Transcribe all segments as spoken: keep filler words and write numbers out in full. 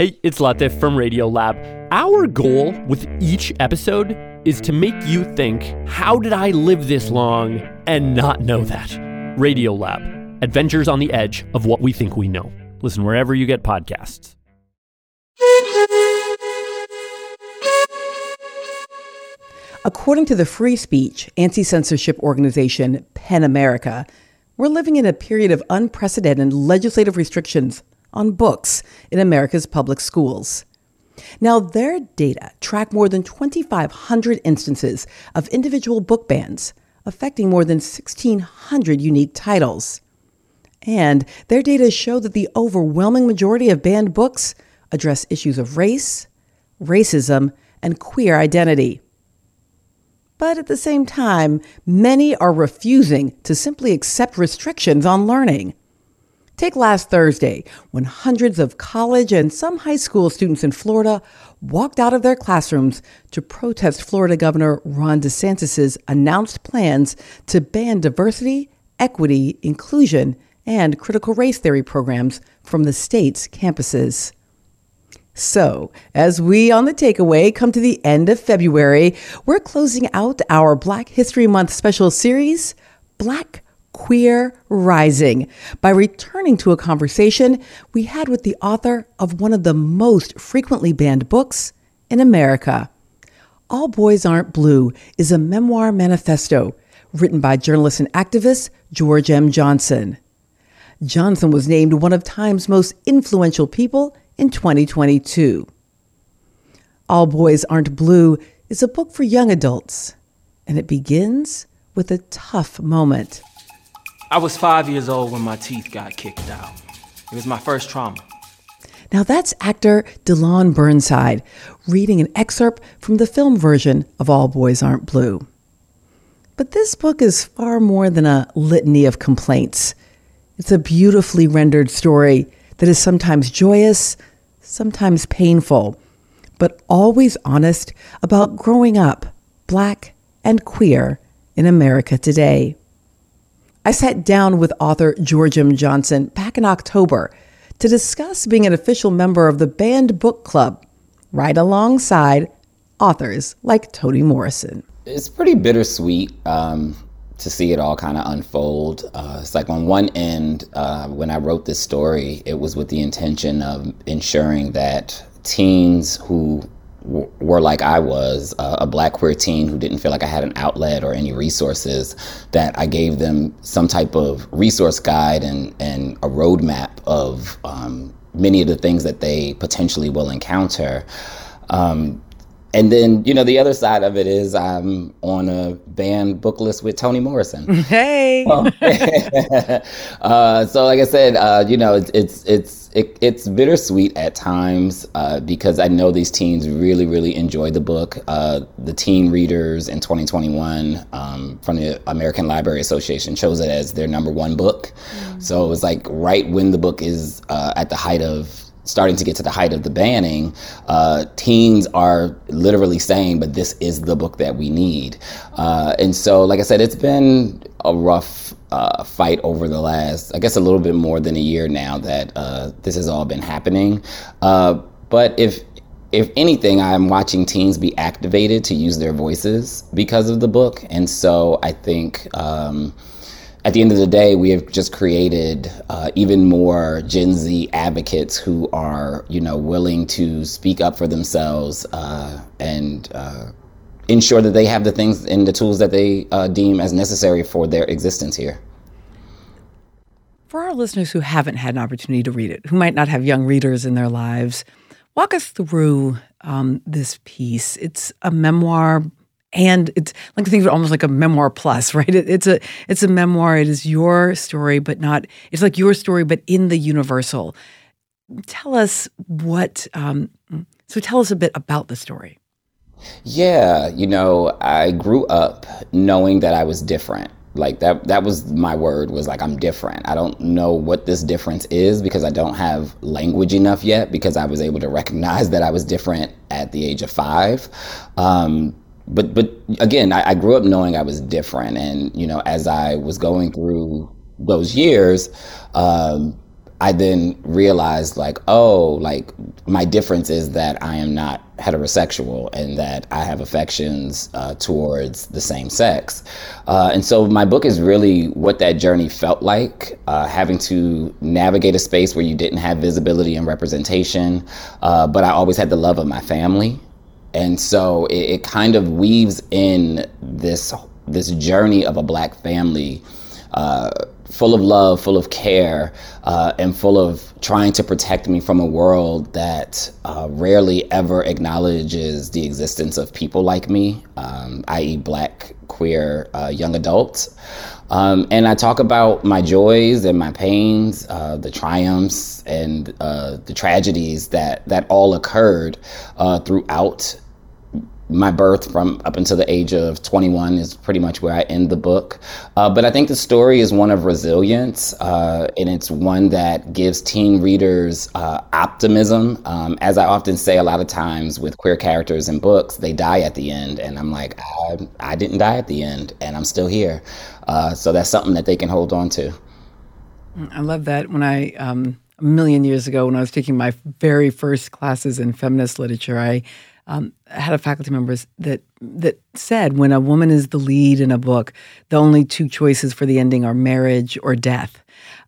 Hey, it's Latif from Radiolab. Our goal with each episode is to make you think, how did I live this long and not know that? Radiolab, adventures on the edge of what we think we know. Listen wherever you get podcasts. According to the free speech anti-censorship organization PEN America, we're living in a period of unprecedented legislative restrictions on books in America's public schools. Now, their data track more than twenty-five hundred instances of individual book bans, affecting more than sixteen hundred unique titles. And their data show that the overwhelming majority of banned books address issues of race, racism, and queer identity. But at the same time, many are refusing to simply accept restrictions on learning. Take last Thursday, when hundreds of college and some high school students in Florida walked out of their classrooms to protest Florida Governor Ron DeSantis's announced plans to ban diversity, equity, inclusion, and critical race theory programs from the state's campuses. So, as we on The Takeaway come to the end of February, we're closing out our Black History Month special series, Black Queer Rising, by returning to a conversation we had with the author of one of the most frequently banned books in America. All Boys Aren't Blue is a memoir manifesto written by journalist and activist George M. Johnson. Johnson was named one of Time's most influential people in twenty twenty-two. All Boys Aren't Blue is a book for young adults, and it begins with a tough moment. I was five years old when my teeth got kicked out. It was my first trauma. Now that's actor Delon Burnside reading an excerpt from the film version of All Boys Aren't Blue. But this book is far more than a litany of complaints. It's a beautifully rendered story that is sometimes joyous, sometimes painful, but always honest about growing up Black and queer in America today. I sat down with author George M. Johnson back in October to discuss being an official member of the Banned Book Club, right alongside authors like Toni Morrison. It's pretty bittersweet um, to see it all kind of unfold. Uh, it's like on one end, uh, when I wrote this story, it was with the intention of ensuring that teens who w- were like I was, uh, a Black queer teen who didn't feel like I had an outlet or any resources, that I gave them some type of resource guide and, and a roadmap of um, many of the things that they potentially will encounter. Um, And then, you know, the other side of it is I'm on a banned book list with Toni Morrison. Hey! Well, uh, so like I said, uh, you know, it's it's it's, it, it's bittersweet at times uh, because I know these teens really, really enjoy the book. Uh, the teen readers in twenty twenty-one um, from the American Library Association chose it as their number one book. Mm-hmm. So it was like right when the book is uh, at the height of starting to get to the height of the banning, uh, teens are literally saying, but this is the book that we need. Uh, and so, like I said, it's been a rough uh, fight over the last, I guess, a little bit more than a year now that uh, this has all been happening. Uh, but if if anything, I'm watching teens be activated to use their voices because of the book. And so I think um, at the end of the day, we have just created uh, even more Gen Z advocates who are, you know, willing to speak up for themselves uh, and uh, ensure that they have the things and the tools that they uh, deem as necessary for their existence here. For our listeners who haven't had an opportunity to read it, who might not have young readers in their lives, walk us through um, this piece. It's a memoir. And it's like think of it almost like a memoir plus, right? It, it's a it's a memoir. It is your story, but not. It's like your story, but in the universal. Tell us what. Um, so tell us a bit about the story. Yeah, you know, I grew up knowing that I was different. Like that. That was my word. Was like I'm different. I don't know what this difference is because I don't have language enough yet. Because I was able to recognize that I was different at the age of five. Um, But but again, I, I grew up knowing I was different. And, you know, as I was going through those years, um, I then realized like, oh, like my difference is that I am not heterosexual and that I have affections uh, towards the same sex. Uh, and so my book is really what that journey felt like, uh, having to navigate a space where you didn't have visibility and representation, uh, but I always had the love of my family. And so it, it kind of weaves in this this journey of a Black family uh, full of love, full of care, uh, and full of trying to protect me from a world that uh, rarely ever acknowledges the existence of people like me, um, that is Black, queer, uh, young adults. Um, and I talk about my joys and my pains, uh, the triumphs and uh, the tragedies that, that all occurred uh, throughout my birth from up until the age of twenty-one is pretty much where I end the book. Uh, but I think the story is one of resilience, uh, and it's one that gives teen readers uh, optimism. Um, as I often say, a lot of times with queer characters in books, they die at the end. And I'm like, I, I didn't die at the end, and I'm still here. Uh, so that's something that they can hold on to. I love that. When I, um, a million years ago, when I was taking my very first classes in feminist literature, I Um, I had a faculty member that that said, when a woman is the lead in a book, the only two choices for the ending are marriage or death.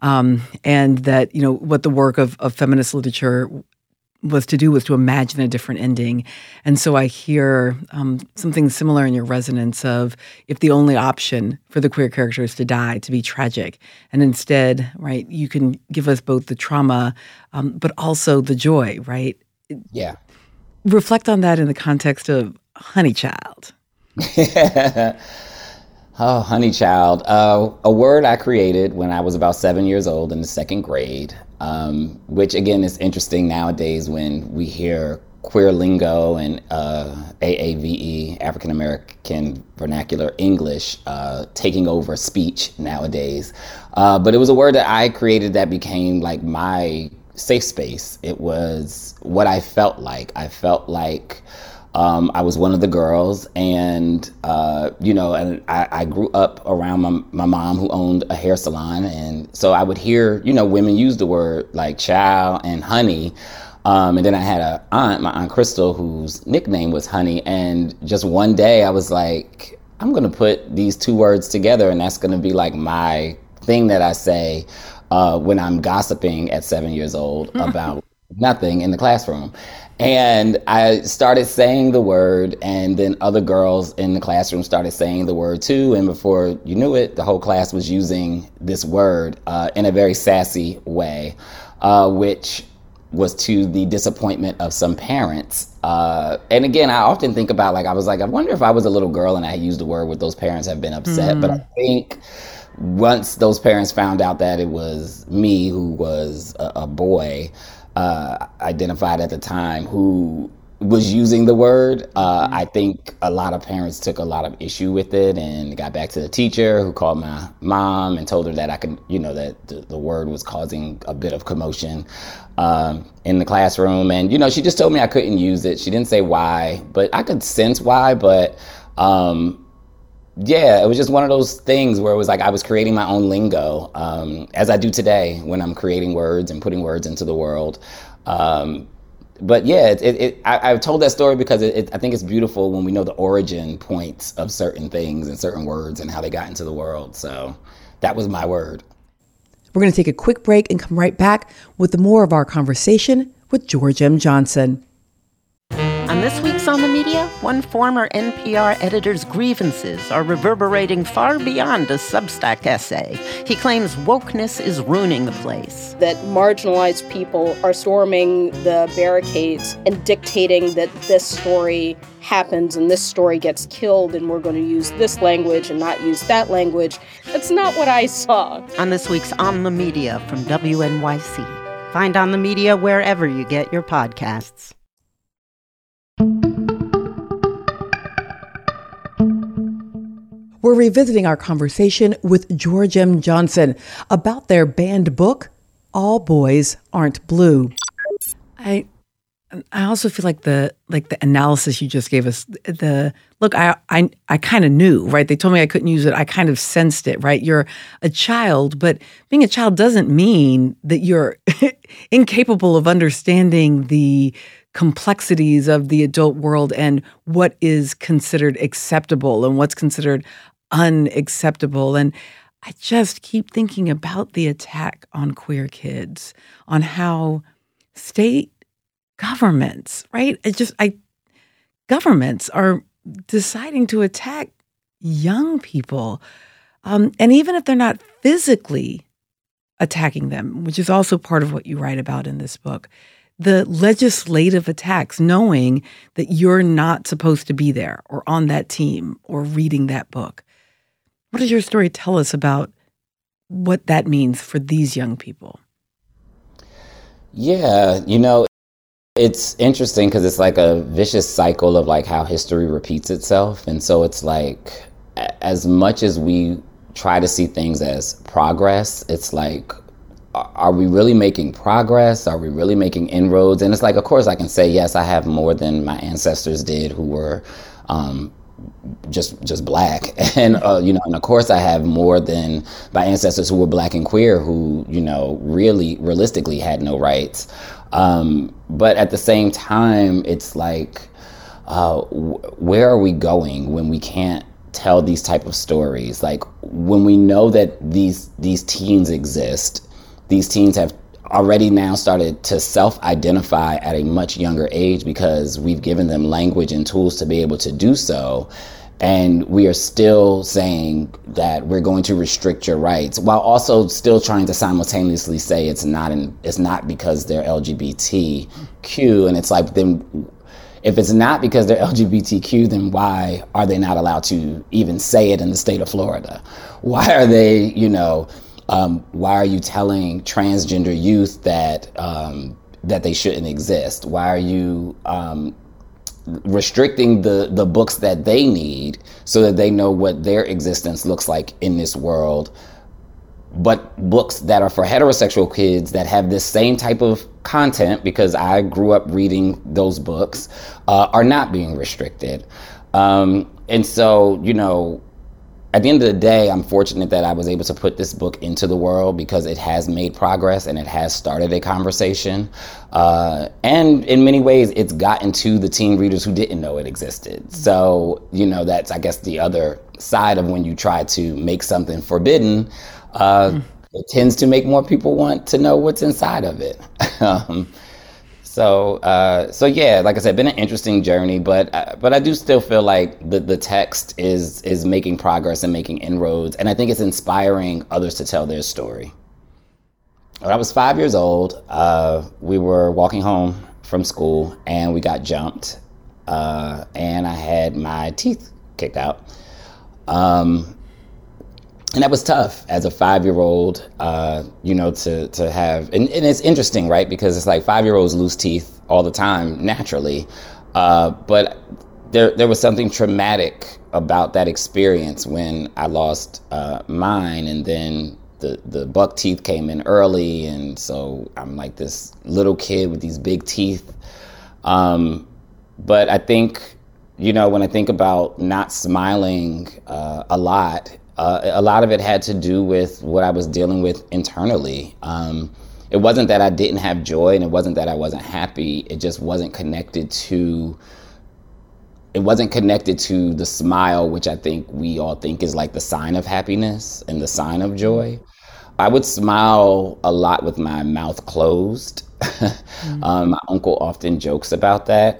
Um, and that, you know, what the work of, of feminist literature was to do was to imagine a different ending. And so I hear um, something similar in your resonance of, if the only option for the queer character is to die, to be tragic, and instead, right, you can give us both the trauma, um, but also the joy, right? Yeah. Reflect on that in the context of Honey Child. Oh, Honey Child. Uh, a word I created when I was about seven years old in the second grade, um, which again is interesting nowadays when we hear queer lingo and uh, A A V E, African American Vernacular English, uh, taking over speech nowadays. Uh, but it was a word that I created that became like my safe space. It was what I felt like. I felt like um, I was one of the girls, and uh, you know, and I, I grew up around my, my mom who owned a hair salon, and so I would hear, you know, women use the word like child and honey. Um, and then I had a aunt, my Aunt Crystal, whose nickname was Honey, and just one day I was like, I'm gonna put these two words together, and that's gonna be like my thing that I say Uh, when I'm gossiping at seven years old about nothing in the classroom. And I started saying the word, and then other girls in the classroom started saying the word too. And before you knew it, the whole class was using this word uh, in a very sassy way, uh, which was to the disappointment of some parents. Uh, and again, I often think about, like, I was like, I wonder if I was a little girl and I used the word, would those parents have been upset? Mm. But I think once those parents found out that it was me, who was a, a boy, uh, identified at the time, who was using the word, uh, I think a lot of parents took a lot of issue with it and got back to the teacher, who called my mom and told her that I could, you know, that the, the word was causing a bit of commotion um, in the classroom. And, you know, she just told me I couldn't use it. She didn't say why, but I could sense why. But, um, yeah, it was just one of those things where it was like I was creating my own lingo, um, as I do today when I'm creating words and putting words into the world. Um, but yeah, it, it, it, I, I've told that story because it, it, I think it's beautiful when we know the origin points of certain things and certain words and how they got into the world. So that was my word. We're going to take a quick break and come right back with more of our conversation with George M. Johnson. On this week's On the Media, one former N P R editor's grievances are reverberating far beyond a Substack essay. He claims wokeness is ruining the place. That marginalized people are storming the barricades and dictating that this story happens and this story gets killed and we're going to use this language and not use that language. That's not what I saw. On this week's On the Media from W N Y C. Find On the Media wherever you get your podcasts. We're revisiting our conversation with George M. Johnson about their banned book, All Boys Aren't Blue. I I also feel like the like the analysis you just gave us, the look, I I, I kind of knew, right? They told me I couldn't use it. I kind of sensed it, right? You're a child, but being a child doesn't mean that you're incapable of understanding the complexities of the adult world and what is considered acceptable and what's considered unacceptable. And I just keep thinking about the attack on queer kids, on how state governments, right? It just, I, governments are deciding to attack young people. Um, and even if they're not physically attacking them, which is also part of what you write about in this book, the legislative attacks, knowing that you're not supposed to be there or on that team or reading that book. What does your story tell us about what that means for these young people? Yeah, you know, it's interesting because it's like a vicious cycle of like how history repeats itself. And so it's like, as much as we try to see things as progress, it's like, are we really making progress? Are we really making inroads? And it's like, of course, I can say, yes, I have more than my ancestors did who were um, just just black. And, uh, you know, and of course, I have more than my ancestors who were black and queer who, you know, really realistically had no rights. Um, but at the same time, it's like, uh, where are we going when we can't tell these type of stories? Like when we know that these these teens exist, these teens have already now started to self-identify at a much younger age because we've given them language and tools to be able to do so. And we are still saying that we're going to restrict your rights while also still trying to simultaneously say it's not in, it's not because they're L G B T Q. And it's like, then if it's not because they're L G B T Q, then why are they not allowed to even say it in the state of Florida? Why are they, you know, Um, why are you telling transgender youth that um, that they shouldn't exist? Why are you um, restricting the, the books that they need so that they know what their existence looks like in this world? But books that are for heterosexual kids that have this same type of content, because I grew up reading those books, uh, are not being restricted. Um, and so, you know, at the end of the day, I'm fortunate that I was able to put this book into the world because it has made progress and it has started a conversation. Uh, and in many ways, it's gotten to the teen readers who didn't know it existed. So, you know, that's, I guess, the other side of when you try to make something forbidden. Uh, mm. It tends to make more people want to know what's inside of it. um, so, uh, so yeah, like I said, been an interesting journey, but uh, but I do still feel like the, the text is is making progress and making inroads, and I think it's inspiring others to tell their story. When I was five years old, uh, we were walking home from school, and we got jumped, uh, and I had my teeth kicked out, um, and that was tough as a five-year-old, uh, you know, to to have. And, and it's interesting, right? Because it's like five-year-olds lose teeth all the time, naturally. Uh, but there there was something traumatic about that experience when I lost uh, mine. And then the, the buck teeth came in early. And so I'm like this little kid with these big teeth. Um, but I think, you know, when I think about not smiling uh, a lot, Uh, a lot of it had to do with what I was dealing with internally. Um, it wasn't that I didn't have joy, and it wasn't that I wasn't happy. It just wasn't connected to. It wasn't connected to the smile, which I think we all think is like the sign of happiness and the sign of joy. I would smile a lot with my mouth closed. mm-hmm. um, my uncle often jokes about that,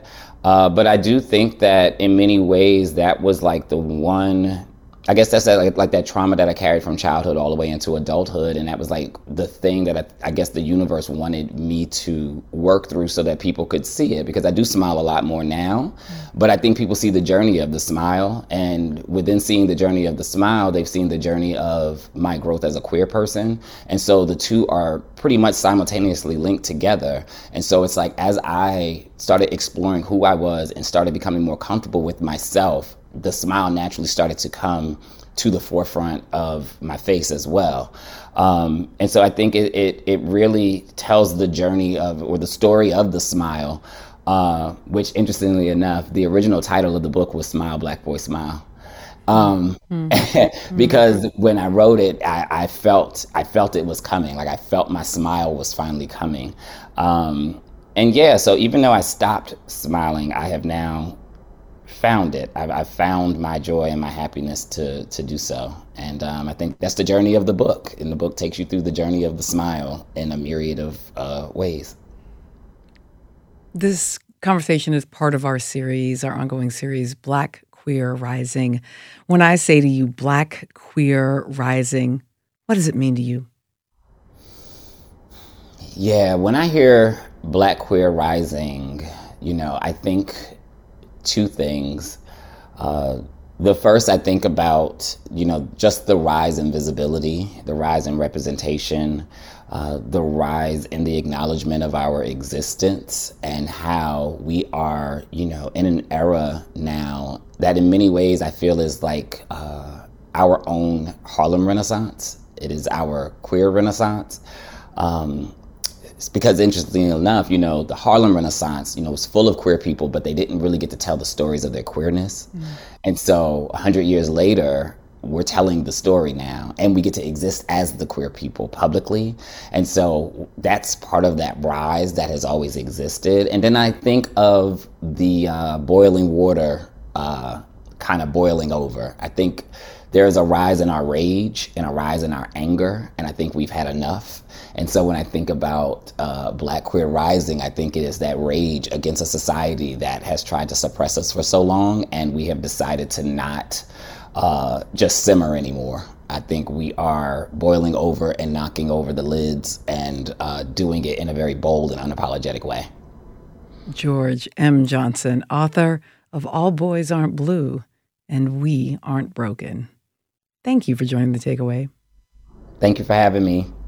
uh, but I do think that in many ways that was like the one. I guess that's like, like that trauma that I carried from childhood all the way into adulthood. And that was like the thing that I, I guess the universe wanted me to work through so that people could see it, because I do smile a lot more now, but I think people see the journey of the smile. And within seeing the journey of the smile, they've seen the journey of my growth as a queer person. And so the two are pretty much simultaneously linked together. And so it's like, as I started exploring who I was and started becoming more comfortable with myself, the smile naturally started to come to the forefront of my face as well. Um, and so I think it, it, it really tells the journey of, or the story of the smile, uh, which, interestingly enough, the original title of the book was Smile, Black Boy, Smile. Um, mm-hmm. Because when I wrote it, I, I felt I felt it was coming. Like, I felt my smile was finally coming. Um, and yeah, so even though I stopped smiling, I have now found it. I've, I've found my joy and my happiness to to do so. And um, I think that's the journey of the book. And the book takes you through the journey of the smile in a myriad of uh, ways. This conversation is part of our series, our ongoing series, Black Queer Rising. When I say to you, Black Queer Rising, what does it mean to you? Yeah, when I hear Black Queer Rising, you know, I think two things. Uh, the first, I think about, you know, just the rise in visibility, the rise in representation, uh, the rise in the acknowledgement of our existence, and how we are, you know, in an era now that in many ways I feel is like uh, our own Harlem Renaissance. It is our queer Renaissance. Um, It's because, interestingly enough, you know, the Harlem Renaissance, you know, was full of queer people, but they didn't really get to tell the stories of their queerness. Mm. And so one hundred years later, we're telling the story now, and we get to exist as the queer people publicly. And so that's part of that rise that has always existed. And then I think of the uh, boiling water uh, kind of boiling over. I think there is a rise in our rage and a rise in our anger, and I think we've had enough. And so when I think about uh, Black Queer Rising, I think it is that rage against a society that has tried to suppress us for so long, and we have decided to not uh, just simmer anymore. I think we are boiling over and knocking over the lids and uh, doing it in a very bold and unapologetic way. George M. Johnson, author of All Boys Aren't Blue and We Aren't Broken. Thank you for joining The Takeaway. Thank you for having me.